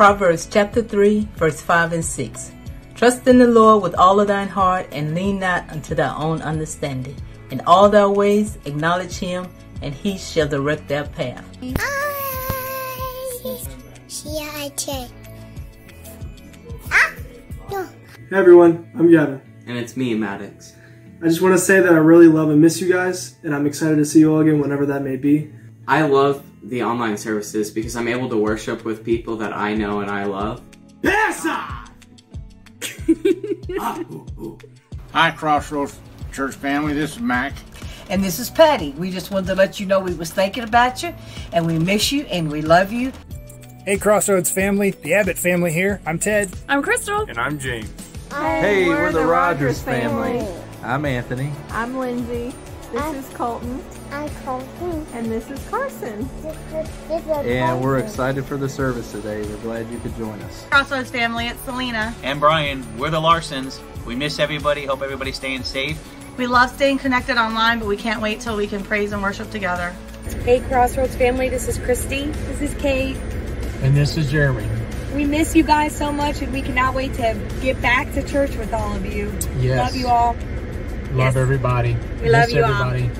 Proverbs chapter 3, verse 5 and 6. Trust in the Lord with all of thine heart, and lean not unto thy own understanding. In all thy ways acknowledge him, and he shall direct thy path. Hey everyone, I'm Gavin. And it's me, Maddox. I just want to say that I really love and miss you guys, and I'm excited to see you all again whenever that may be. I love the online services because I'm able to worship with people that I know and I love. Pass off! Hi, Crossroads Church family. This is Mac. And this is Patty. We just wanted to let you know we was thinking about you, and we miss you, and we love you. Hey, Crossroads family. The Abbott family here. I'm Ted. I'm Crystal. And I'm James. Hey, we're the Rogers family. I'm Anthony. I'm Lindsay. This is Colton. I'm Colton. And this is Carson. And we're excited for the service today. We're glad you could join us. Crossroads family, it's Selena. And Brian. We're the Larsons. We miss everybody. Hope everybody's staying safe. We love staying connected online, but we can't wait till we can praise and worship together. Hey, Crossroads family, this is Christy. This is Kate. And this is Jeremy. We miss you guys so much, and we cannot wait to get back to church with all of you. Yes. Love you all. Love everybody. We love you everybody. All.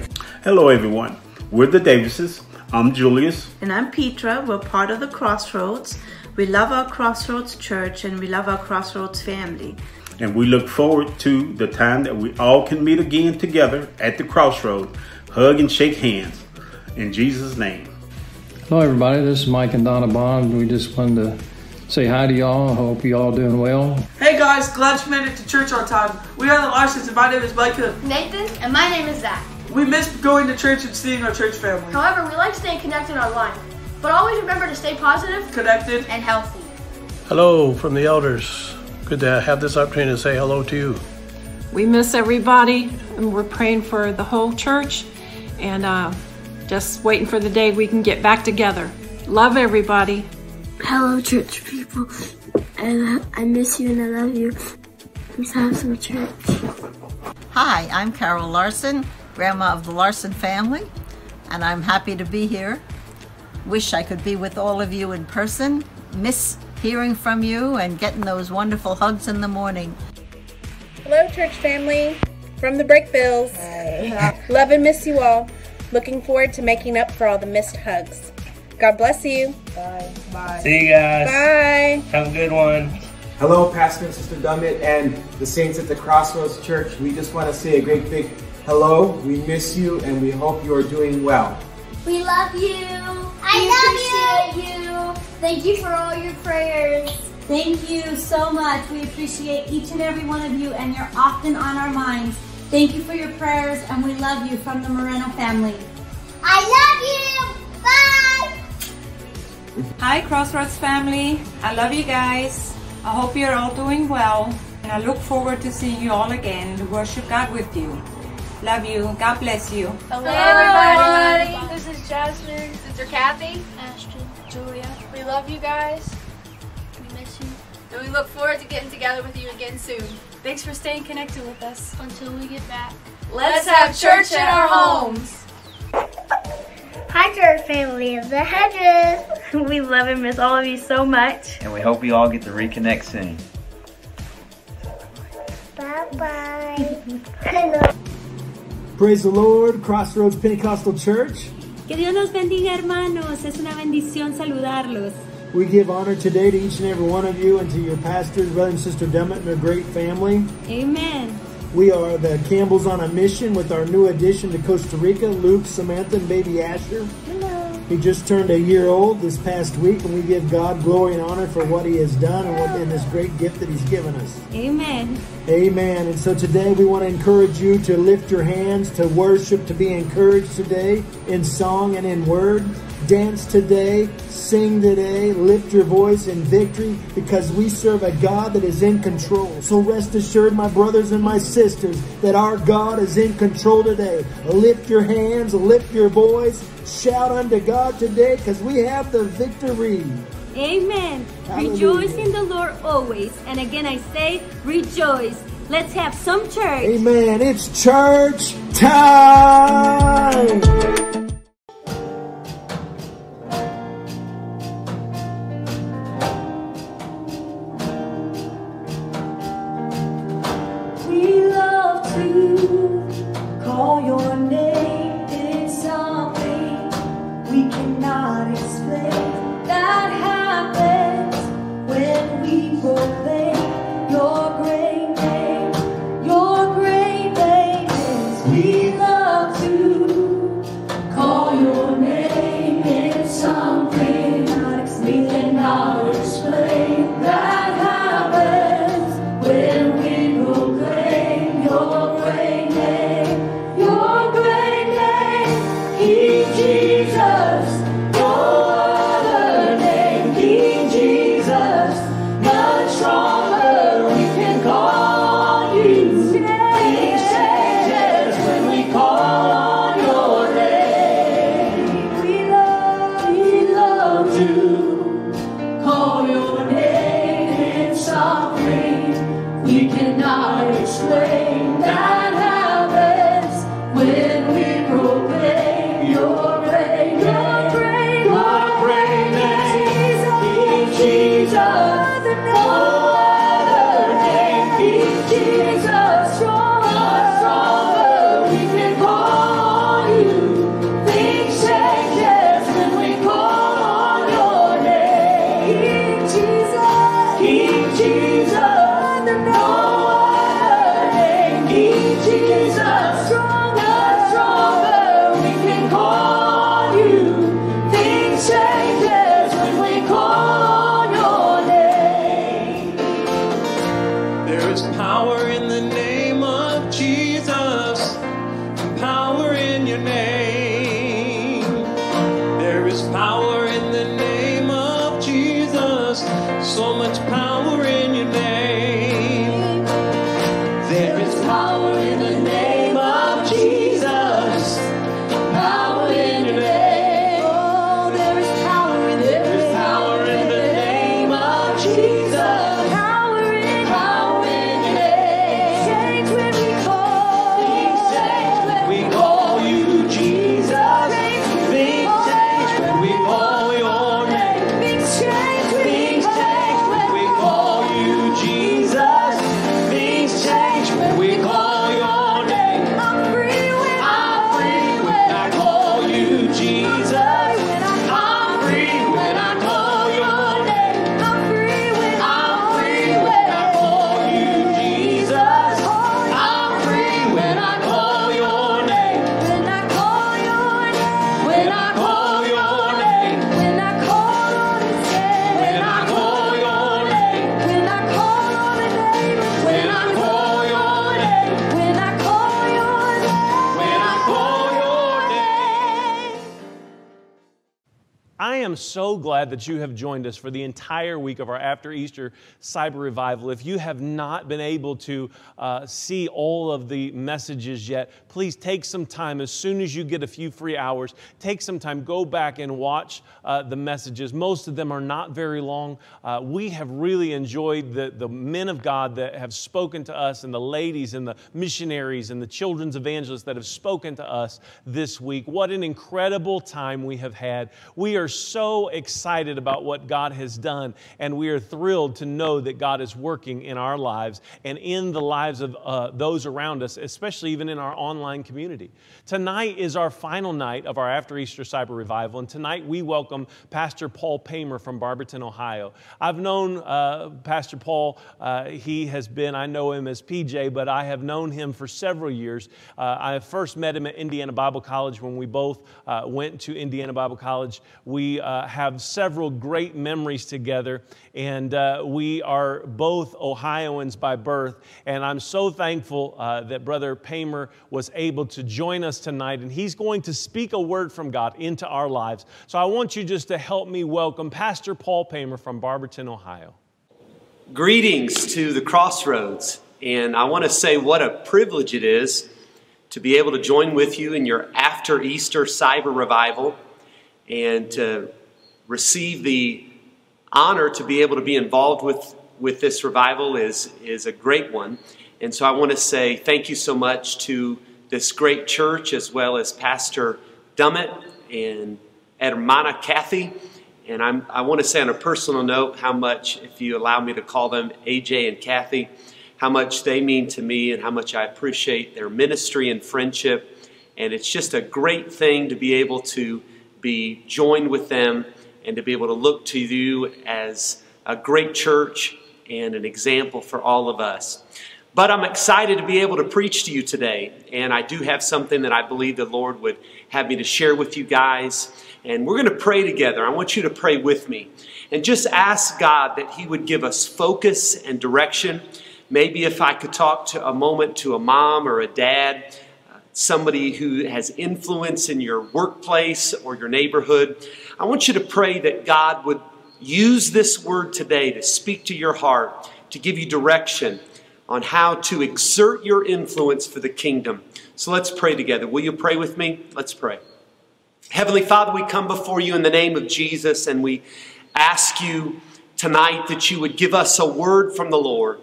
Hello, everyone. We're the Davises. I'm Julius. And I'm Petra. We're part of the Crossroads. We love our Crossroads Church, and we love our Crossroads family. And we look forward to the time that we all can meet again together at the Crossroads. Hug and shake hands. In Jesus' name. Hello, everybody. This is Mike and Donna Bond. We just wanted to say hi to y'all. I hope you all doing well. Hey guys, glad you made it to church on time. We are the Larsons, and my name is Blake Cook. Nathan, and my name is Zach. We miss going to church and seeing our church family. However, we like staying connected online, but always remember to stay positive, connected, and healthy. Hello from the elders. Good to have this opportunity to say hello to you. We miss everybody, and we're praying for the whole church, and just waiting for the day we can get back together. Love everybody. Hello, church people. I miss you and I love you. Let's have some church. Hi, I'm Carol Larson, grandma of the Larson family, and I'm happy to be here. Wish I could be with all of you in person. Miss hearing from you and getting those wonderful hugs in the morning. Hello, church family. From the Brickvilles. Love and miss you all. Looking forward to making up for all the missed hugs. God bless you. Bye. Bye. See you guys. Bye. Have a good one. Hello, Pastor and Sister Dummit and the saints at the Crossroads Church. We just want to say a great big hello. We miss you, and we hope you are doing well. We love you. I love you. Thank you for all your prayers. Thank you so much. We appreciate each and every one of you, and you're often on our minds. Thank you for your prayers, and we love you from the Moreno family. I love you. Hi, Crossroads family. I love you guys. I hope you're all doing well. And I look forward to seeing you all again to worship God with you. Love you. God bless you. Hello, everybody. This is Jasmine. Sister Kathy. Ashton. Julia. We love you guys. We miss you. And we look forward to getting together with you again soon. Thanks for staying connected with us. Until we get back. Let's have church in our homes. Hi to our family of the Hedges. We love and miss all of you so much. And we hope you all get to reconnect soon. Bye-bye. Hello. Praise the Lord, Crossroads Pentecostal Church. Que Dios los bendiga, hermanos. Es una bendición saludarlos. We give honor today to each and every one of you and to your pastors, brother and sister Dummit, and their great family. Amen. We are the Campbells on a Mission with our new addition to Costa Rica, Luke, Samantha, and baby Asher. Hello. He just turned a year old this past week, and we give God glory and honor for what he has done and this great gift that he's given us. Amen. Amen. And so today we want to encourage you to lift your hands, to worship, to be encouraged today in song and in word. Dance today, sing today, lift your voice in victory, because we serve a God that is in control. So rest assured, my brothers and my sisters, that our God is in control today. Lift your hands, lift your voice, shout unto God today, because we have the victory. Amen. Hallelujah. Rejoice in the Lord always. And again I say, rejoice. Let's have some church. Amen. It's church time. I'm so glad that you have joined us for the entire week of our After Easter Cyber Revival. If you have not been able to see all of the messages yet, please take some time. As soon as you get a few free hours, take some time, go back and watch the messages. Most of them are not very long. We have really enjoyed the men of God that have spoken to us, and the ladies and the missionaries and the children's evangelists that have spoken to us this week. What an incredible time we have had. We are so excited about what God has done, and we are thrilled to know that God is working in our lives and in the lives of those around us, especially even in our online community. Tonight is our final night of our After Easter Cyber Revival, and tonight we welcome Pastor Paul Pamer from Barberton, Ohio. I've known Pastor Paul. I know him as PJ, but I have known him for several years. I first met him at Indiana Bible College when we both went to Indiana Bible College. We have several great memories together, and we are both Ohioans by birth, and I'm so thankful that Brother Pamer was able to join us tonight, and he's going to speak a word from God into our lives. So I want you just to help me welcome Pastor Paul Pamer from Barberton, Ohio. Greetings to the Crossroads, and I want to say what a privilege it is to be able to join with you in your After Easter Cyber Revival, and to receive the honor to be able to be involved with this revival is a great one. And so I want to say thank you so much to this great church, as well as Pastor Dummit and Hermana Kathy. And I want to say on a personal note how much, if you allow me to call them AJ and Kathy, how much they mean to me and how much I appreciate their ministry and friendship. And it's just a great thing to be able to be joined with them and to be able to look to you as a great church and an example for all of us. But I'm excited to be able to preach to you today, and I do have something that I believe the Lord would have me to share with you guys, and we're going to pray together. I want you to pray with me and just ask God that He would give us focus and direction. Maybe if I could talk to a moment to a mom or a dad, somebody who has influence in your workplace or your neighborhood, I want you to pray that God would use this word today to speak to your heart, to give you direction on how to exert your influence for the kingdom. So let's pray together. Will you pray with me? Let's pray. Heavenly Father, we come before you in the name of Jesus, and we ask you tonight that you would give us a word from the Lord.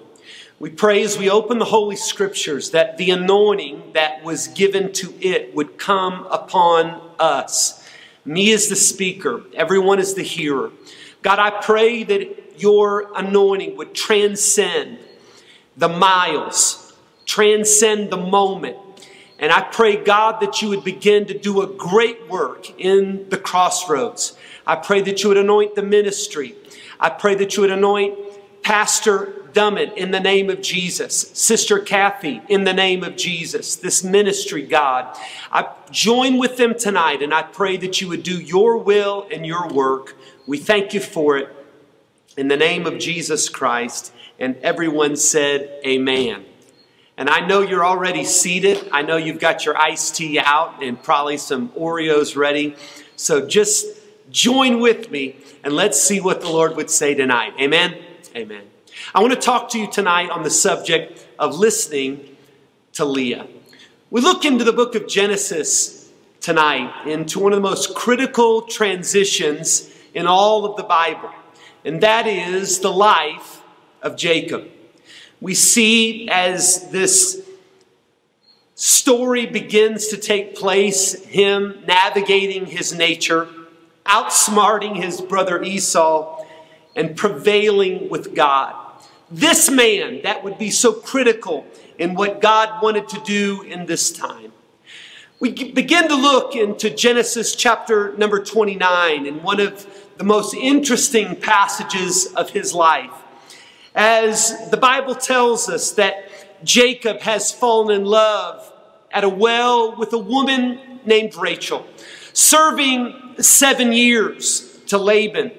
We pray as we open the Holy Scriptures that the anointing that was given to it would come upon us. Me as the speaker, everyone as the hearer. God, I pray that your anointing would transcend the miles, transcend the moment. And I pray, God, that you would begin to do a great work in the Crossroads. I pray that you would anoint the ministry. I pray that you would anoint Pastor Dummit, in the name of Jesus. Sister Kathy, in the name of Jesus. This ministry, God, I join with them tonight, and I pray that you would do your will and your work. We thank you for it. In the name of Jesus Christ, and everyone said amen. And I know you're already seated. I know you've got your iced tea out and probably some Oreos ready. So just join with me and let's see what the Lord would say tonight. Amen? Amen. I want to talk to you tonight on the subject of listening to Leah. We look into the book of Genesis tonight, into one of the most critical transitions in all of the Bible, and that is the life of Jacob. We see as this story begins to take place, him navigating his nature, outsmarting his brother Esau, and prevailing with God. This man that would be so critical in what God wanted to do in this time. We begin to look into Genesis chapter number 29, and one of the most interesting passages of his life, as the Bible tells us that Jacob has fallen in love at a well with a woman named Rachel, serving 7 years to Laban,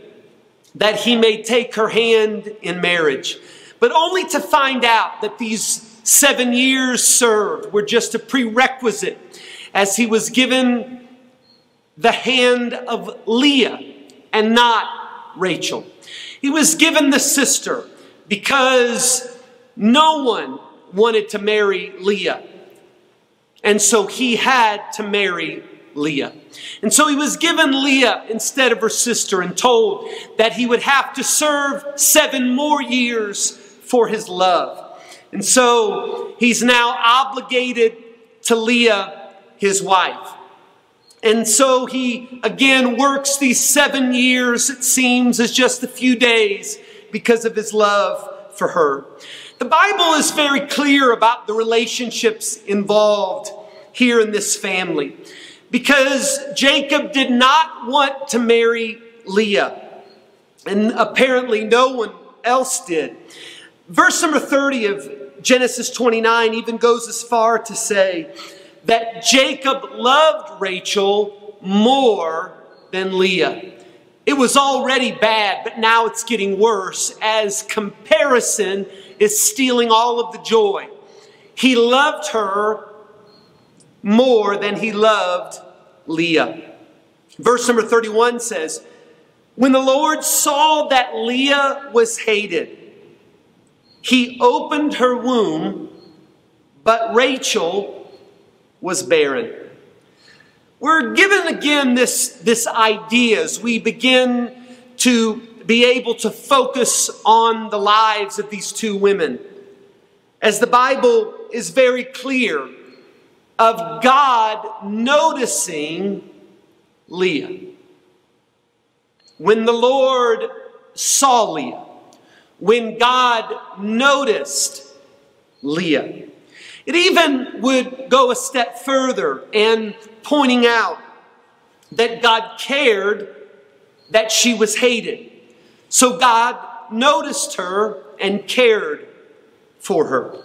that he may take her hand in marriage, but only to find out that these 7 years served were just a prerequisite, as he was given the hand of Leah and not Rachel. He was given the sister because no one wanted to marry Leah. And so he had to marry Leah. And so he was given Leah instead of her sister, and told that he would have to serve 7 more years for his love. And so he's now obligated to Leah, his wife. And so he again works these 7 years, it seems, as just a few days, because of his love for her. The Bible is very clear about the relationships involved here in this family, because Jacob did not want to marry Leah, and apparently no one else did. Verse number 30 of Genesis 29 even goes as far to say that Jacob loved Rachel more than Leah. It was already bad, but now it's getting worse, as comparison is stealing all of the joy. He loved her more than he loved Leah. Verse number 31 says, "When the Lord saw that Leah was hated, he opened her womb, but Rachel was barren." We're given again this idea as we begin to be able to focus on the lives of these two women, as the Bible is very clear of God noticing Leah. When the Lord saw Leah, when God noticed Leah. It even would go a step further and pointing out that God cared that she was hated. So God noticed her and cared for her.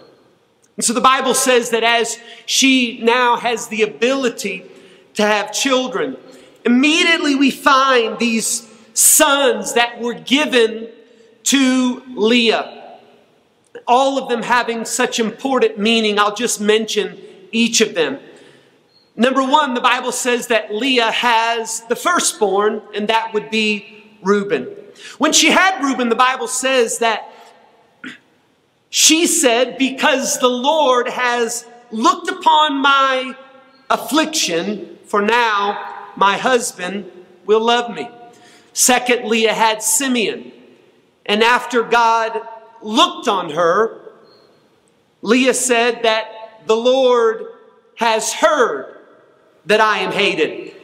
And so the Bible says that as she now has the ability to have children, immediately we find these sons that were given to Leah, all of them having such important meaning. I'll just mention each of them. Number one, the Bible says that Leah has the firstborn, and that would be Reuben. When she had Reuben, the Bible says that she said, "Because the Lord has looked upon my affliction, for now my husband will love me." Second, Leah had Simeon. And after God looked on her, Leah said that the Lord has heard that I am hated.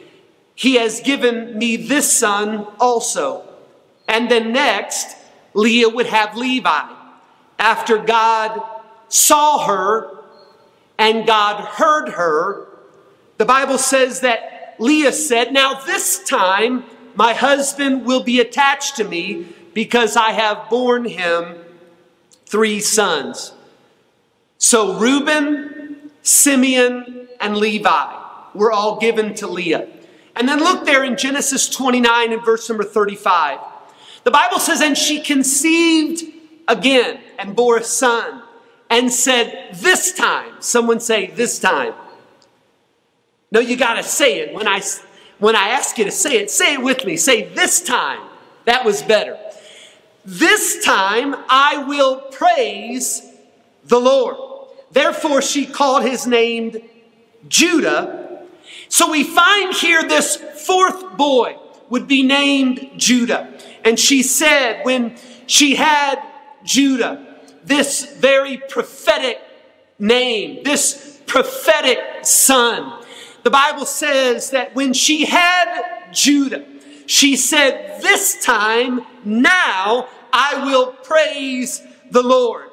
He has given me this son also. And then next, Leah would have Levi. After God saw her and God heard her, the Bible says that Leah said, "Now this time my husband will be attached to me, because I have borne him three sons. So Reuben, Simeon, and Levi were all given to Leah. And then look there in Genesis 29 and verse number 35. The Bible says, and she conceived again and bore a son and said, this time. Someone say, this time. No, you got to say it. When I ask you to say it with me. Say, this time. That was better. This time I will praise the Lord. Therefore she called his name Judah. So we find here this fourth boy would be named Judah. And she said when she had Judah, this very prophetic name, this prophetic son, the Bible says that when she had Judah, she said, this time, now, I will praise the Lord.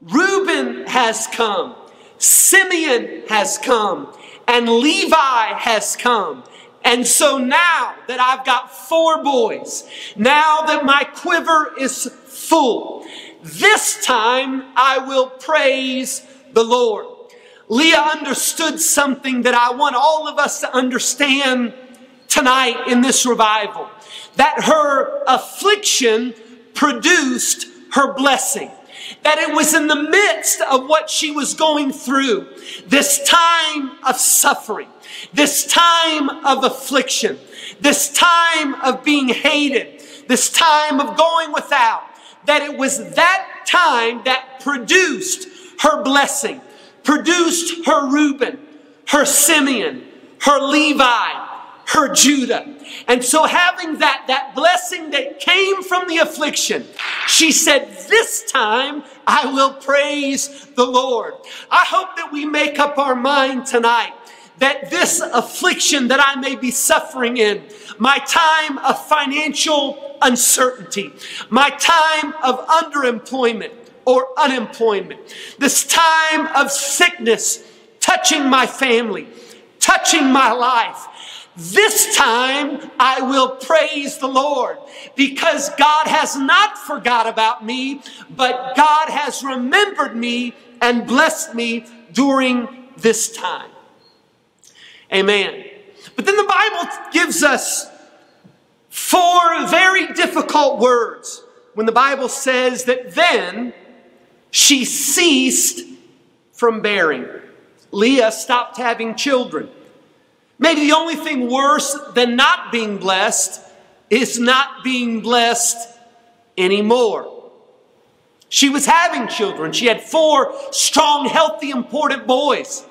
Reuben has come. Simeon has come. And Levi has come. And so now that I've got four boys, now that my quiver is full, this time I will praise the Lord. Leah understood something that I want all of us to understand tonight in this revival, that her affliction produced her blessing. That it was in the midst of what she was going through, this time of suffering, this time of affliction, this time of being hated, this time of going without, that it was that time that produced her blessing, produced her Reuben, her Simeon, her Levi, her Judah. And so having that blessing that came from the affliction, she said, this time I will praise the Lord. I hope that we make up our mind tonight that this affliction that I may be suffering in, my time of financial uncertainty, my time of underemployment or unemployment, this time of sickness touching my family, touching my life, this time I will praise the Lord, because God has not forgot about me, but God has remembered me and blessed me during this time. Amen. But then the Bible gives us four very difficult words when the Bible says that then she ceased from bearing. Leah stopped having children. Maybe the only thing worse than not being blessed is not being blessed anymore. She was having children. She had four strong, healthy, important boys.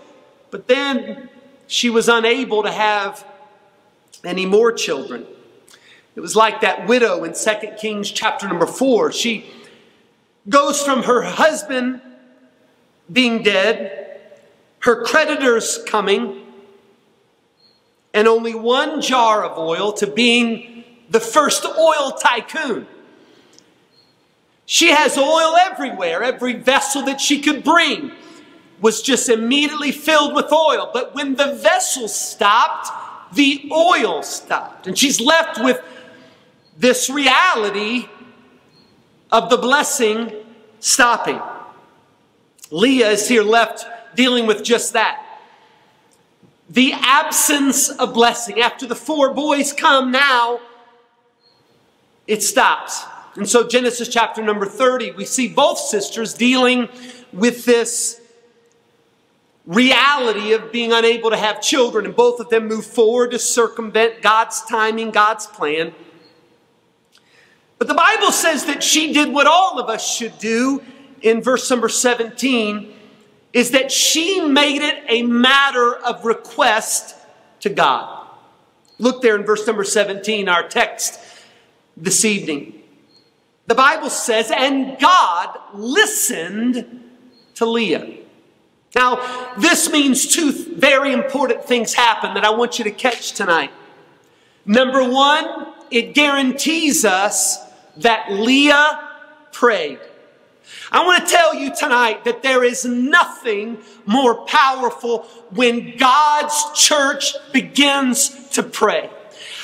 But then she was unable to have any more children. It was like that widow in 2 Kings chapter number 4. She goes from her husband being dead, her creditors coming, and only one jar of oil to being the first oil tycoon. She has oil everywhere. Every vessel that she could bring was just immediately filled with oil. But when the vessel stopped, the oil stopped. And she's left with this reality of the blessing stopping. Leah is here left dealing with just that. The absence of blessing. After the four boys come now, it stops. And so Genesis chapter number 30, we see both sisters dealing with this reality of being unable to have children. And both of them move forward to circumvent God's timing, God's plan. But the Bible says that she did what all of us should do in verse number 17. Is that she made it a matter of request to God. Look there in verse number 17, our text this evening. The Bible says, and God listened to Leah. Now, this means two very important things happen that I want you to catch tonight. Number one, it guarantees us that Leah prayed. I want to tell you tonight that there is nothing more powerful when God's church begins to pray.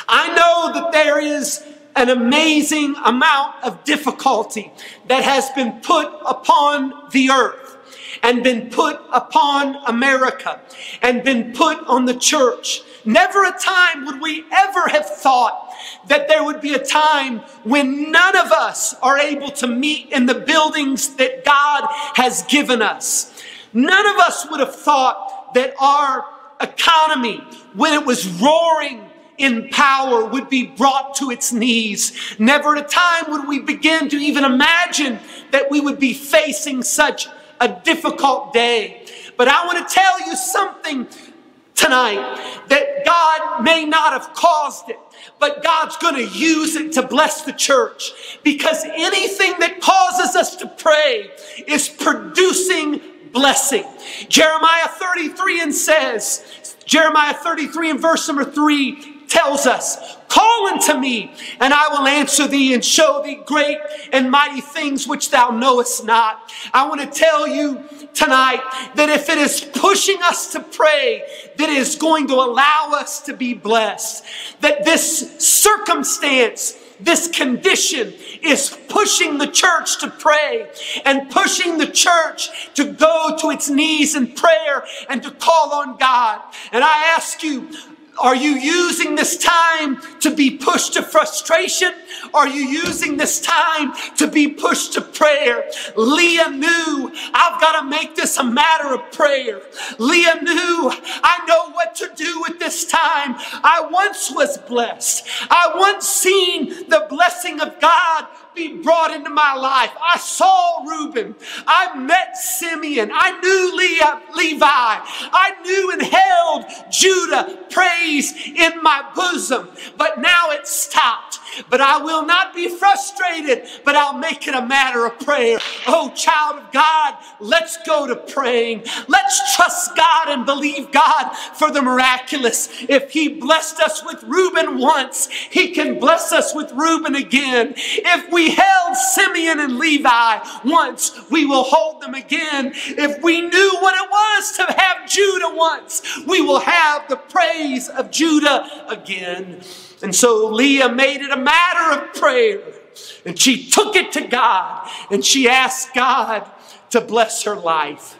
I know that there is an amazing amount of difficulty that has been put upon the earth and been put upon America and been put on the church. Never a time would we ever have thought that there would be a time when none of us are able to meet in the buildings that God has given us. None of us would have thought that our economy, when it was roaring in power, would be brought to its knees. Never at a time would we begin to even imagine that we would be facing such a difficult day. But I want to tell you something tonight, that God may not have caused it, but God's going to use it to bless the church, because anything that causes us to pray is producing blessing. Jeremiah 33 and verse number 3 tells us, "Call unto me, and I will answer thee and show thee great and mighty things which thou knowest not." I want to tell you tonight that if it is pushing us to pray, that it is going to allow us to be blessed. That this circumstance, this condition, is pushing the church to pray and pushing the church to go to its knees in prayer and to call on God. And I ask you, are you using this time to be pushed to frustration? Are you using this time to be pushed to prayer? Leah knew, I've got to make this a matter of prayer. Leah knew, I know what to do at this time. I once was blessed. I once seen the blessing of God be brought into my life. I saw Reuben. I met Simeon. I knew Levi. I knew and held Judah praise in my bosom. But now it stopped. But I will not be frustrated, but I'll make it a matter of prayer. Oh, child of God, let's go to praying. Let's trust God and believe God for the miraculous. If He blessed us with Reuben once, He can bless us with Reuben again. If we held Simeon and Levi once, we will hold them again. If we knew what it was to have Judah once, we will have the praise of Judah again. And so Leah made it a matter of prayer, and she took it to God, and she asked God to bless her life.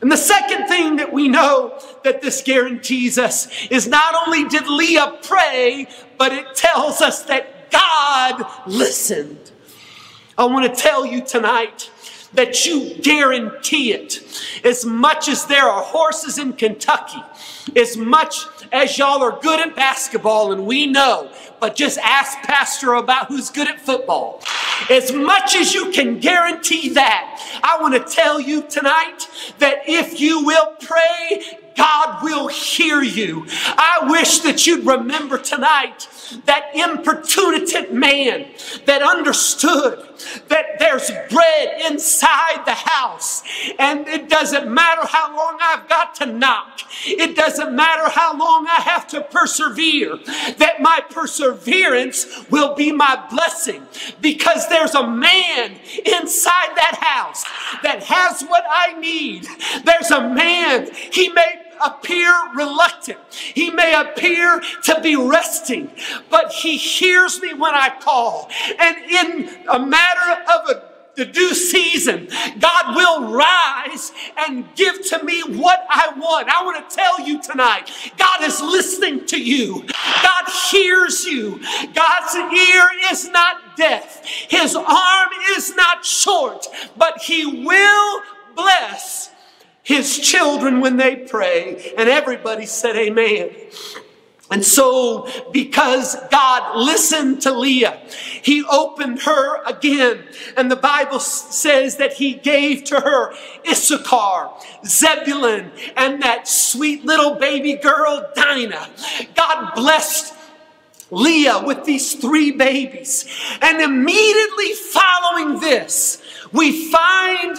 And the second thing that we know that this guarantees us is not only did Leah pray, but it tells us that God listened. I want to tell you tonight that you guarantee it. As much as there are horses in Kentucky, as much as y'all are good at basketball, and we know, but just ask Pastor about who's good at football. As much as you can guarantee that, I want to tell you tonight that if you will pray, God will hear you. I wish that you'd remember tonight that importunate man that understood that there's bread inside the house, and it doesn't matter how long I've got to knock. It doesn't matter how long I have to persevere, that my perseverance will be my blessing, because there's a man inside that house that has what I need. There's a man, he may appear reluctant. He may appear to be resting, but He hears me when I call. And in a matter of the due season, God will rise and give to me what I want. I want to tell you tonight, God is listening to you. God hears you. God's ear is not deaf. His arm is not short, but He will bless His children when they pray. And everybody said amen. And so, because God listened to Leah, He opened her again. And the Bible says that He gave to her Issachar, Zebulun, and that sweet little baby girl, Dinah. God blessed Leah with these 3 babies. And immediately following this, we find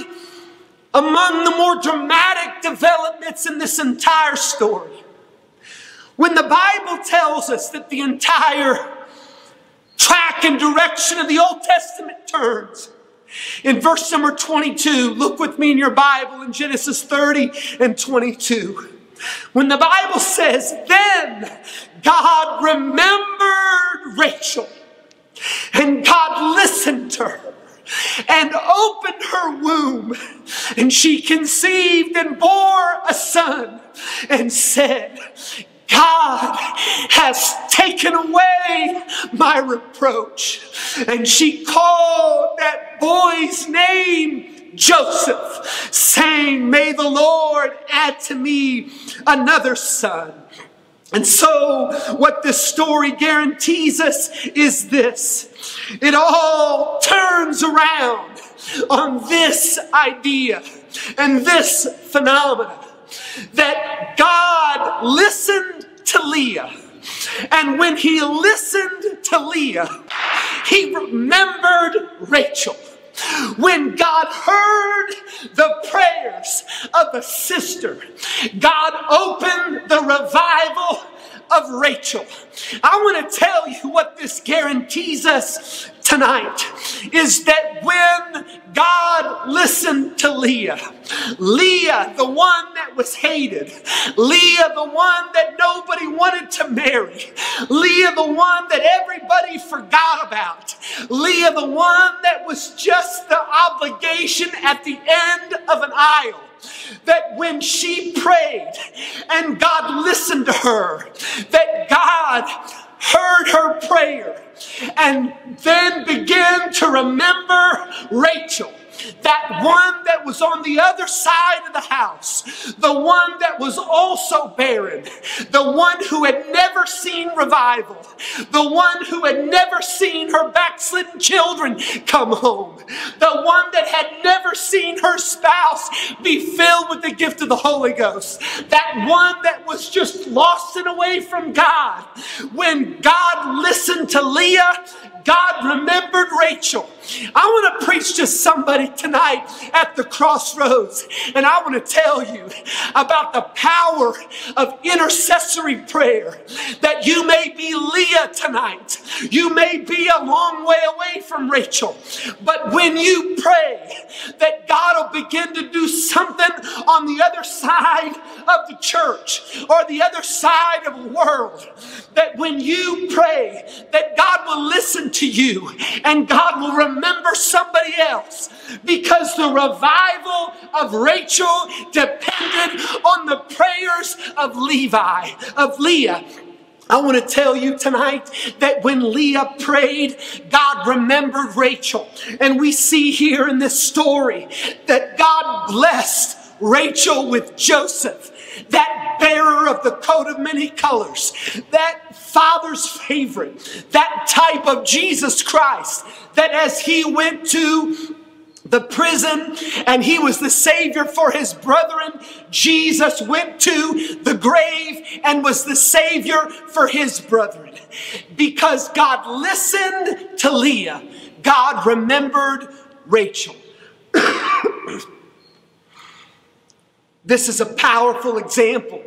among the more dramatic developments in this entire story, when the Bible tells us that the entire track and direction of the Old Testament turns. In verse number 22, look with me in your Bible in Genesis 30 and 22. When the Bible says, "Then God remembered Rachel And God listened to her and opened her womb. And she conceived and bore a son and said, God has taken away my reproach. And she called that boy's name Joseph, saying, may the Lord add to me another son. And so what this story guarantees us is this. It all turns around on this idea and this phenomenon that God listened to Leah. And when he listened to Leah, he remembered Rachel. When God heard the prayers of a sister, God opened the revival of Rachel. I want to tell you what this guarantees us tonight is that when God listened to Leah, Leah, the one that was hated, Leah, the one that nobody wanted to marry, Leah, the one that everybody forgot about, Leah, the one that was just the obligation at the end of an aisle, that when she prayed and God listened to her, that God heard her prayer and then began to remember Rachel, that one that was on the other side of the house, the one that was also barren, the one who had never seen revival, the one who had never seen her backslidden children come home, the one that had never seen her spouse be filled with the gift of the Holy Ghost, that one that was just lost and away from God. When God listened to Leah, God remembered Rachel. I want to preach to somebody tonight at the crossroads, and I want to tell you about the power of intercessory prayer, that you may be Leah tonight. You may be a long way away from Rachel, but when you pray, that God will begin to do something on the other side of the church or the other side of the world, that when you pray, that God will listen to you and God will remember somebody else, because the revival of Rachel depended on the prayers of Leah. I want to tell you tonight that when Leah prayed, God remembered Rachel. And we see here in this story that God blessed Rachel with Joseph, that bearer of the coat of many colors, that father's favorite, that type of Jesus Christ, that as he went to the prison and he was the savior for his brethren, Jesus went to the grave and was the savior for his brethren. Because God listened to Leah, God remembered Rachel. This is a powerful example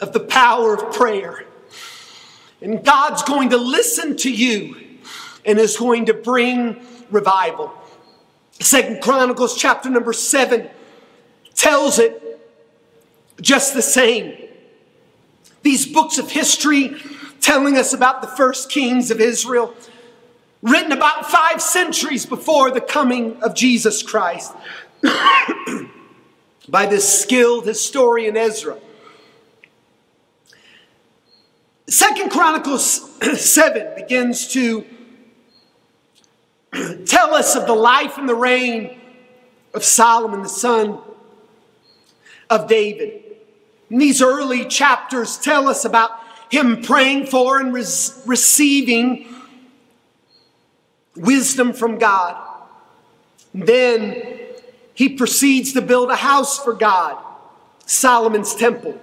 of the power of prayer. And God's going to listen to you and is going to bring revival. 2 Chronicles chapter number 7 tells it just the same. These books of history telling us about the first kings of Israel, written about 5 centuries before the coming of Jesus Christ. By this skilled historian Ezra. 2 Chronicles 7 begins to tell us of the life and the reign of Solomon, the son of David. And these early chapters tell us about him praying for and receiving wisdom from God. And then he proceeds to build a house for God, Solomon's temple.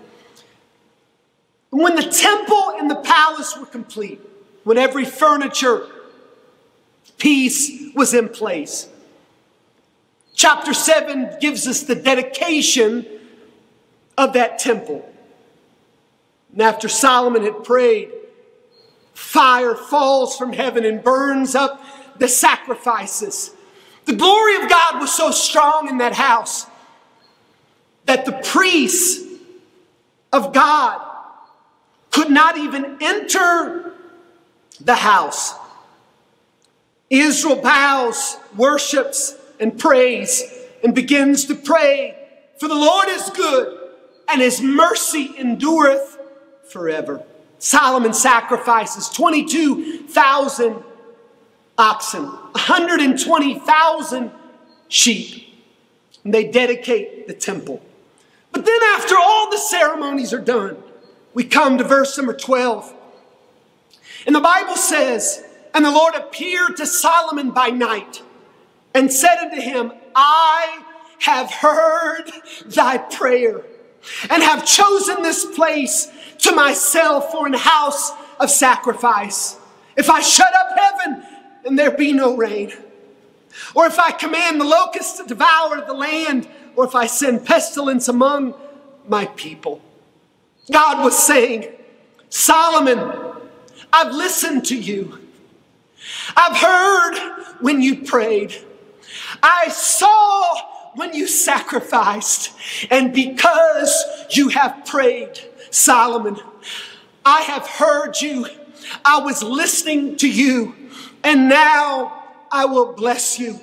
When the temple and the palace were complete, when every furniture piece was in place, chapter 7 gives us the dedication of that temple. And after Solomon had prayed, fire falls from heaven and burns up the sacrifices. The glory of God was so strong in that house that the priests of God could not even enter the house Israel bows, worships, and prays, and begins to pray, "For the Lord is good, and his mercy endureth forever." Solomon sacrifices 22,000 oxen, 120,000 sheep, and they dedicate the temple. But then after all the ceremonies are done, we come to verse number 12. And the Bible says, "And the Lord appeared to Solomon by night and said unto him, I have heard thy prayer and have chosen this place to myself for an house of sacrifice. If I shut up heaven and there be no rain, or if I command the locusts to devour the land, or if I send pestilence among my people." God was saying, Solomon, I've listened to you. I've heard when you prayed. I saw when you sacrificed. And because you have prayed, Solomon, I have heard you. I was listening to you. And now I will bless you.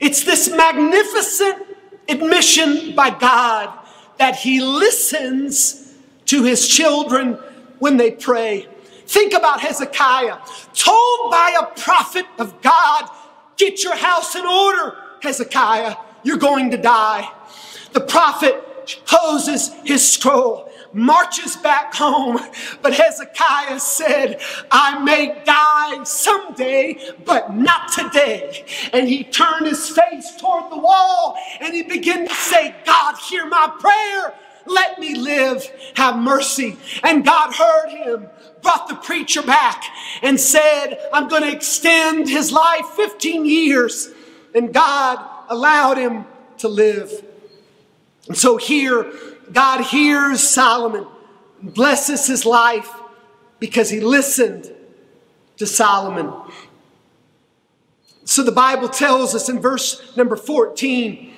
It's this magnificent admission by God that he listens to his children when they pray. Think about Hezekiah, told by a prophet of God, "Get your house in order, Hezekiah, you're going to die." The prophet poses his scroll, marches back home, but Hezekiah said, "I may die someday, but not today." And he turned his face toward the wall and he began to say, "God, hear my prayer. Let me live. Have mercy." And God heard him, brought the preacher back and said, "I'm going to extend his life 15 years. And God allowed him to live. And so here, God hears Solomon, blesses his life because he listened to Solomon. So the Bible tells us in verse number 14,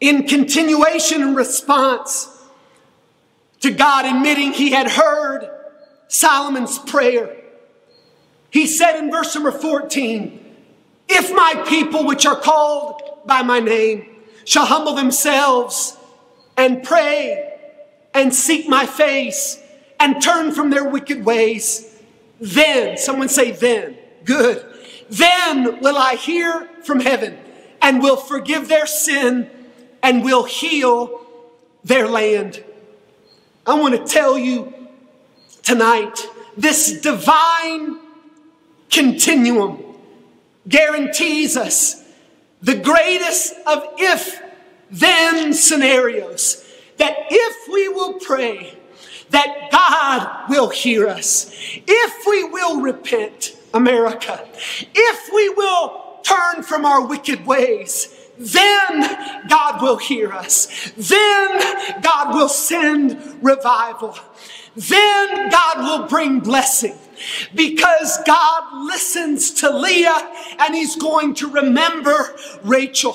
in continuation and response to God admitting he had heard Solomon's prayer, he said in verse number 14, "If my people which are called by my name shall humble themselves and pray and seek my face and turn from their wicked ways, then," someone say then, good, "then will I hear from heaven and will forgive their sin and will heal their land." I want to tell you tonight, this divine continuum guarantees us the greatest of if-then scenarios. That if we will pray, that God will hear us. If we will repent, America, if we will turn from our wicked ways, then God will hear us. Then God will send revival. Then God will bring blessing. Because God listens to Leah and he's going to remember Rachel.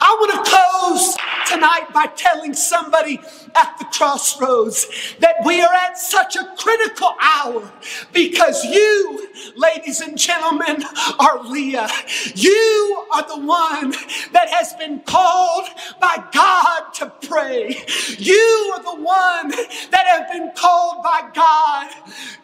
I want to close tonight by telling somebody at the crossroads that we are at such a critical hour because you, ladies and gentlemen, are Leah. You are the one that has been called by God to pray. You are the one that have been called by God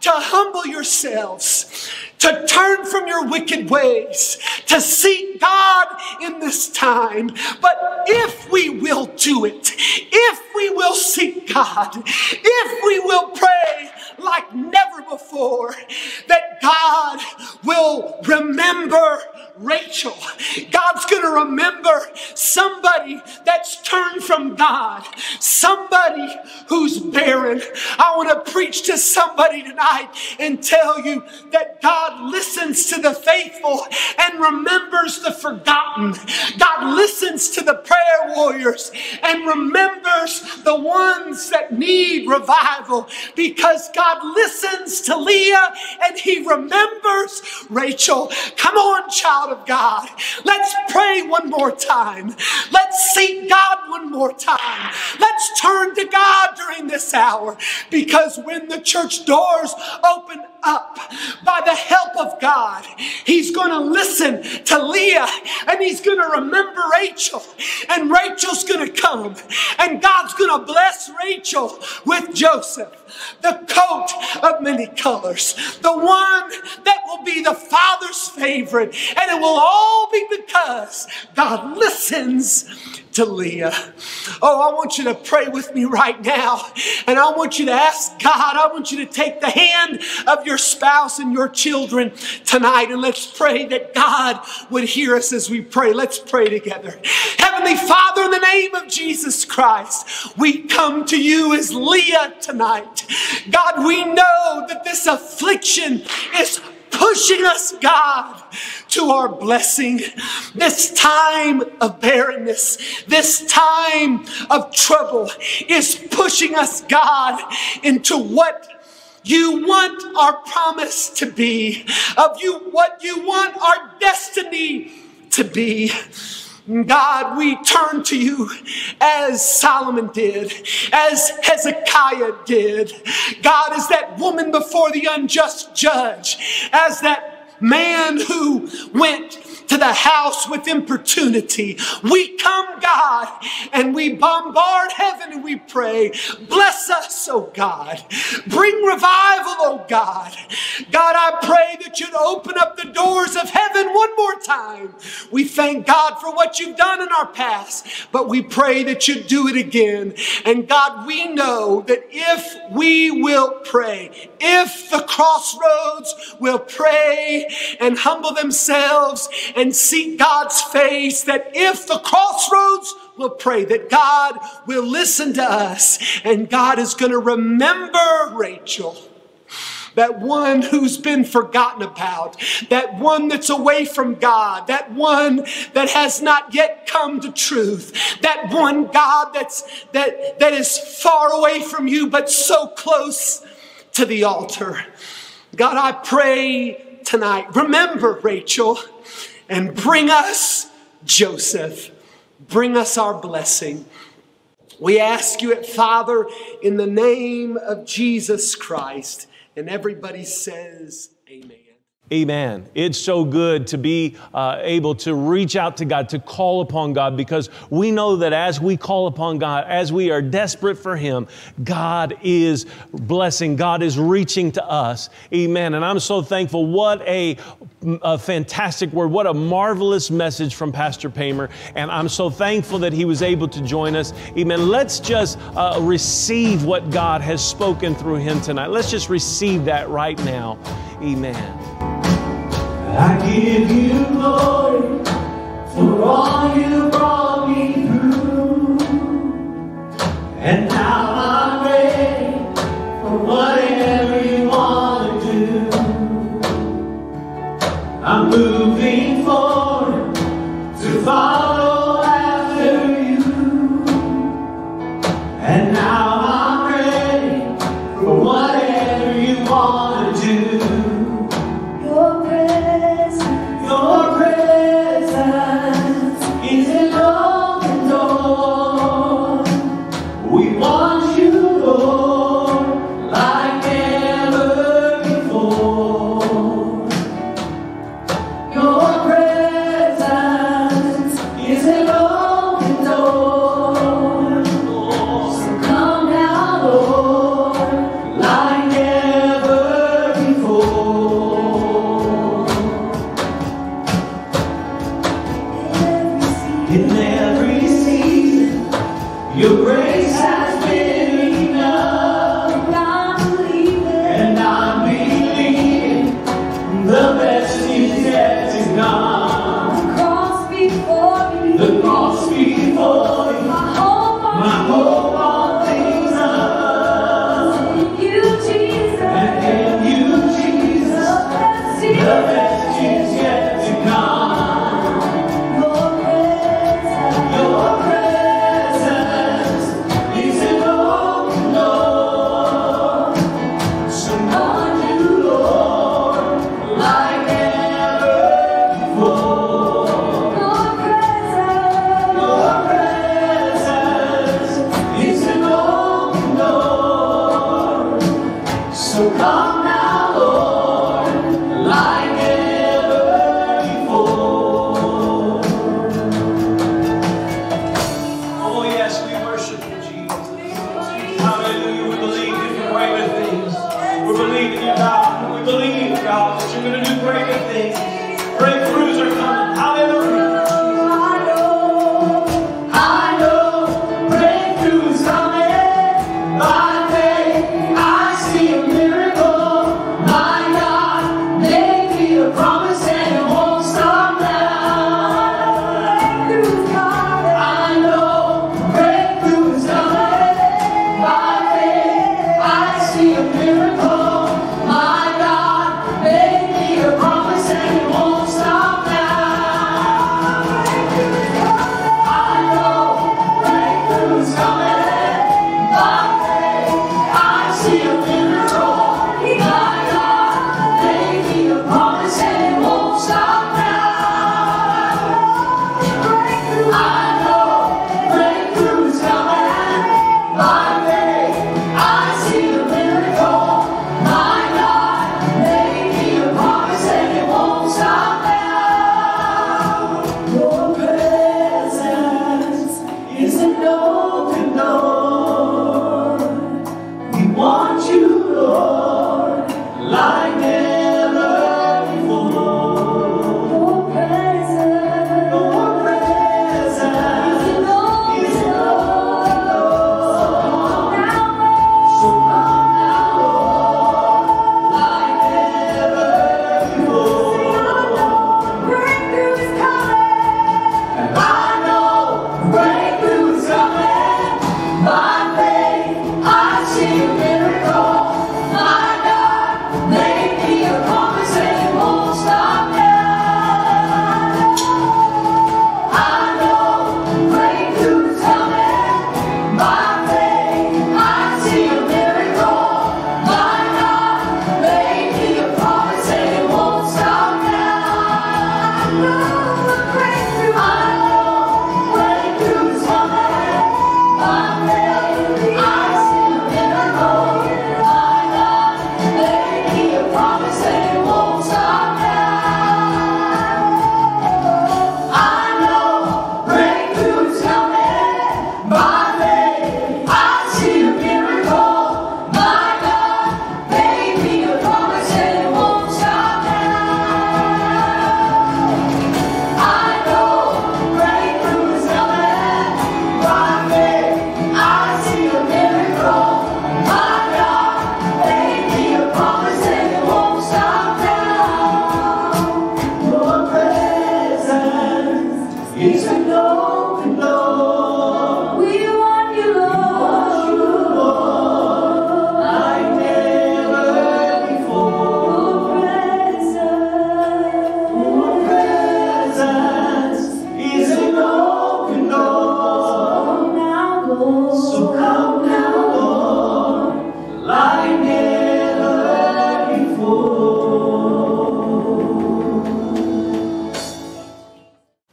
to humble yourself, to turn from your wicked ways, to seek God in this time. But if we will do it, if we will seek God, if we will pray like never before, that God will remember Rachel. God's going to remember somebody that's turned from God, somebody who's barren. I want to preach to somebody tonight and tell you that God listens to the faithful and remembers the forgotten. God listens to the prayer warriors and remembers the ones that need revival, because God listens to Leah and he remembers Rachel. Come on, child of God. Let's pray one more time. Let's seek God one more time. Let's turn to God during this hour, because when the church doors open up by the help of God. He's going to listen to Leah, and he's going to remember Rachel, and Rachel's going to come, and God's going to bless Rachel with Joseph, the coat of many colors, the one that will be the Father's favorite, and it will all be because God listens to Leah. Oh, I want you to pray with me right now, and I want you to ask God. I want you to take the hand of your spouse and your children tonight, and let's pray that God would hear us as we pray. Let's pray together. Heavenly Father, in the name of Jesus Christ, we come to you as Leah tonight. God, we know that this affliction is pushing us, God, to our blessing. This time of barrenness, this time of trouble is pushing us, God, into what you want our promise to be, what you want our destiny to be. God, we turn to you as Solomon did, as Hezekiah did. God, as that woman before the unjust judge, as that man who went to the house with importunity. We come, God, and we bombard heaven and we pray, bless us, oh God. Bring revival, oh God. God, I pray that you'd open up the doors of heaven one more time. We thank God for what you've done in our past, but we pray that you'd do it again. And God, we know that if we will pray, if the Crossroads will pray and humble themselves and seek God's face, that if the Crossroads will pray, that God will listen to us, and God is going to remember Rachel, that one who's been forgotten about, that one that's away from God, that one that has not yet come to truth, that one, God, that is far away from you but so close to the altar. God, I pray tonight, remember Rachel, and bring us Joseph. Bring us our blessing. We ask you it, Father, in the name of Jesus Christ. And everybody says amen. Amen. It's so good to be able to reach out to God, to call upon God, because we know that as we call upon God, as we are desperate for Him, God is blessing. God is reaching to us. Amen. And I'm so thankful. What a fantastic word. What a marvelous message from Pastor Pamer. And I'm so thankful that he was able to join us. Amen. Let's just receive what God has spoken through him tonight. Let's just receive that right now. Amen. I give you glory for all you brought me through, and now I'm ready for whatever you want to do. I'm moving forward to follow after you, and now I'm ready for whatever you want to do. Your presence is enough.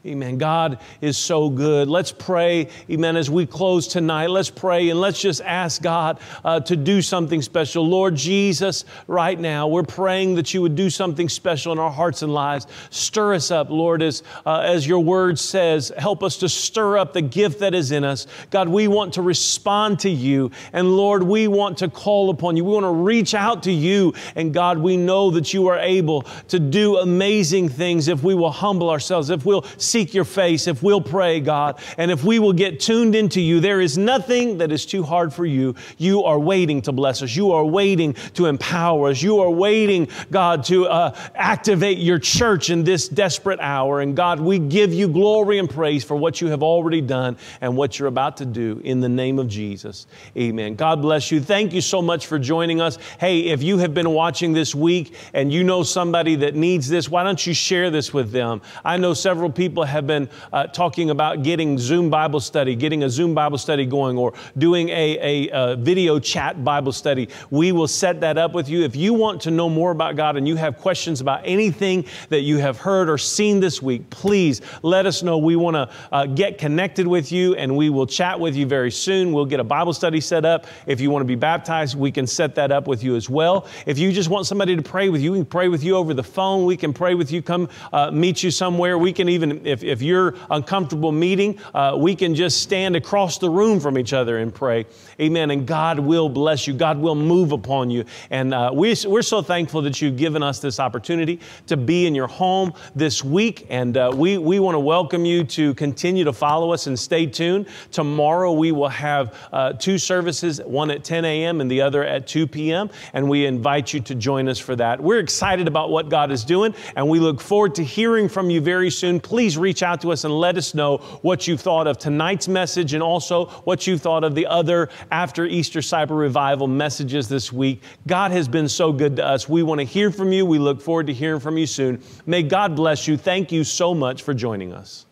Amen. God is so good. Let's pray, amen, as we close tonight. Let's pray and let's just ask God to do something special. Lord Jesus, right now, we're praying that you would do something special in our hearts and lives. Stir us up, Lord, as your word says. Help us to stir up the gift that is in us. God, we want to respond to you. And Lord, we want to call upon you. We want to reach out to you. And God, we know that you are able to do amazing things if we will humble ourselves, if we'll seek your face, if we'll pray, God, and if we will get tuned into you. There is nothing that is too hard for you. You are waiting to bless us. You are waiting to empower us. You are waiting, God, to activate your church in this desperate hour. And God, we give you glory and praise for what you have already done and what you're about to do in the name of Jesus. Amen. God bless you. Thank you so much for joining us. Hey, if you have been watching this week and you know somebody that needs this, why don't you share this with them? I know several people have been talking about getting a Zoom Bible study going, or doing a video chat Bible study. We will set that up with you. If you want to know more about God and you have questions about anything that you have heard or seen this week, please let us know. We want to get connected with you, and we will chat with you very soon. We'll get a Bible study set up. If you want to be baptized, we can set that up with you as well. If you just want somebody to pray with you, we can pray with you over the phone. We can pray with you, come meet you somewhere. We can even, if you're uncomfortable meeting, we can just stand across the room from each other and pray. Amen. And God will bless you. God will move upon you. And we're so thankful that you've given us this opportunity to be in your home this week. And we want to welcome you to continue to follow us and stay tuned. Tomorrow we will have two services, one at 10 a.m. and the other at 2 p.m. And we invite you to join us for that. We're excited about what God is doing, and we look forward to hearing from you very soon. Please reach out to us and let us know what you thought of tonight's message, and also what you thought of the other After Easter Cyber Revival messages this week. God has been so good to us. We want to hear from you. We look forward to hearing from you soon. May God bless you. Thank you so much for joining us.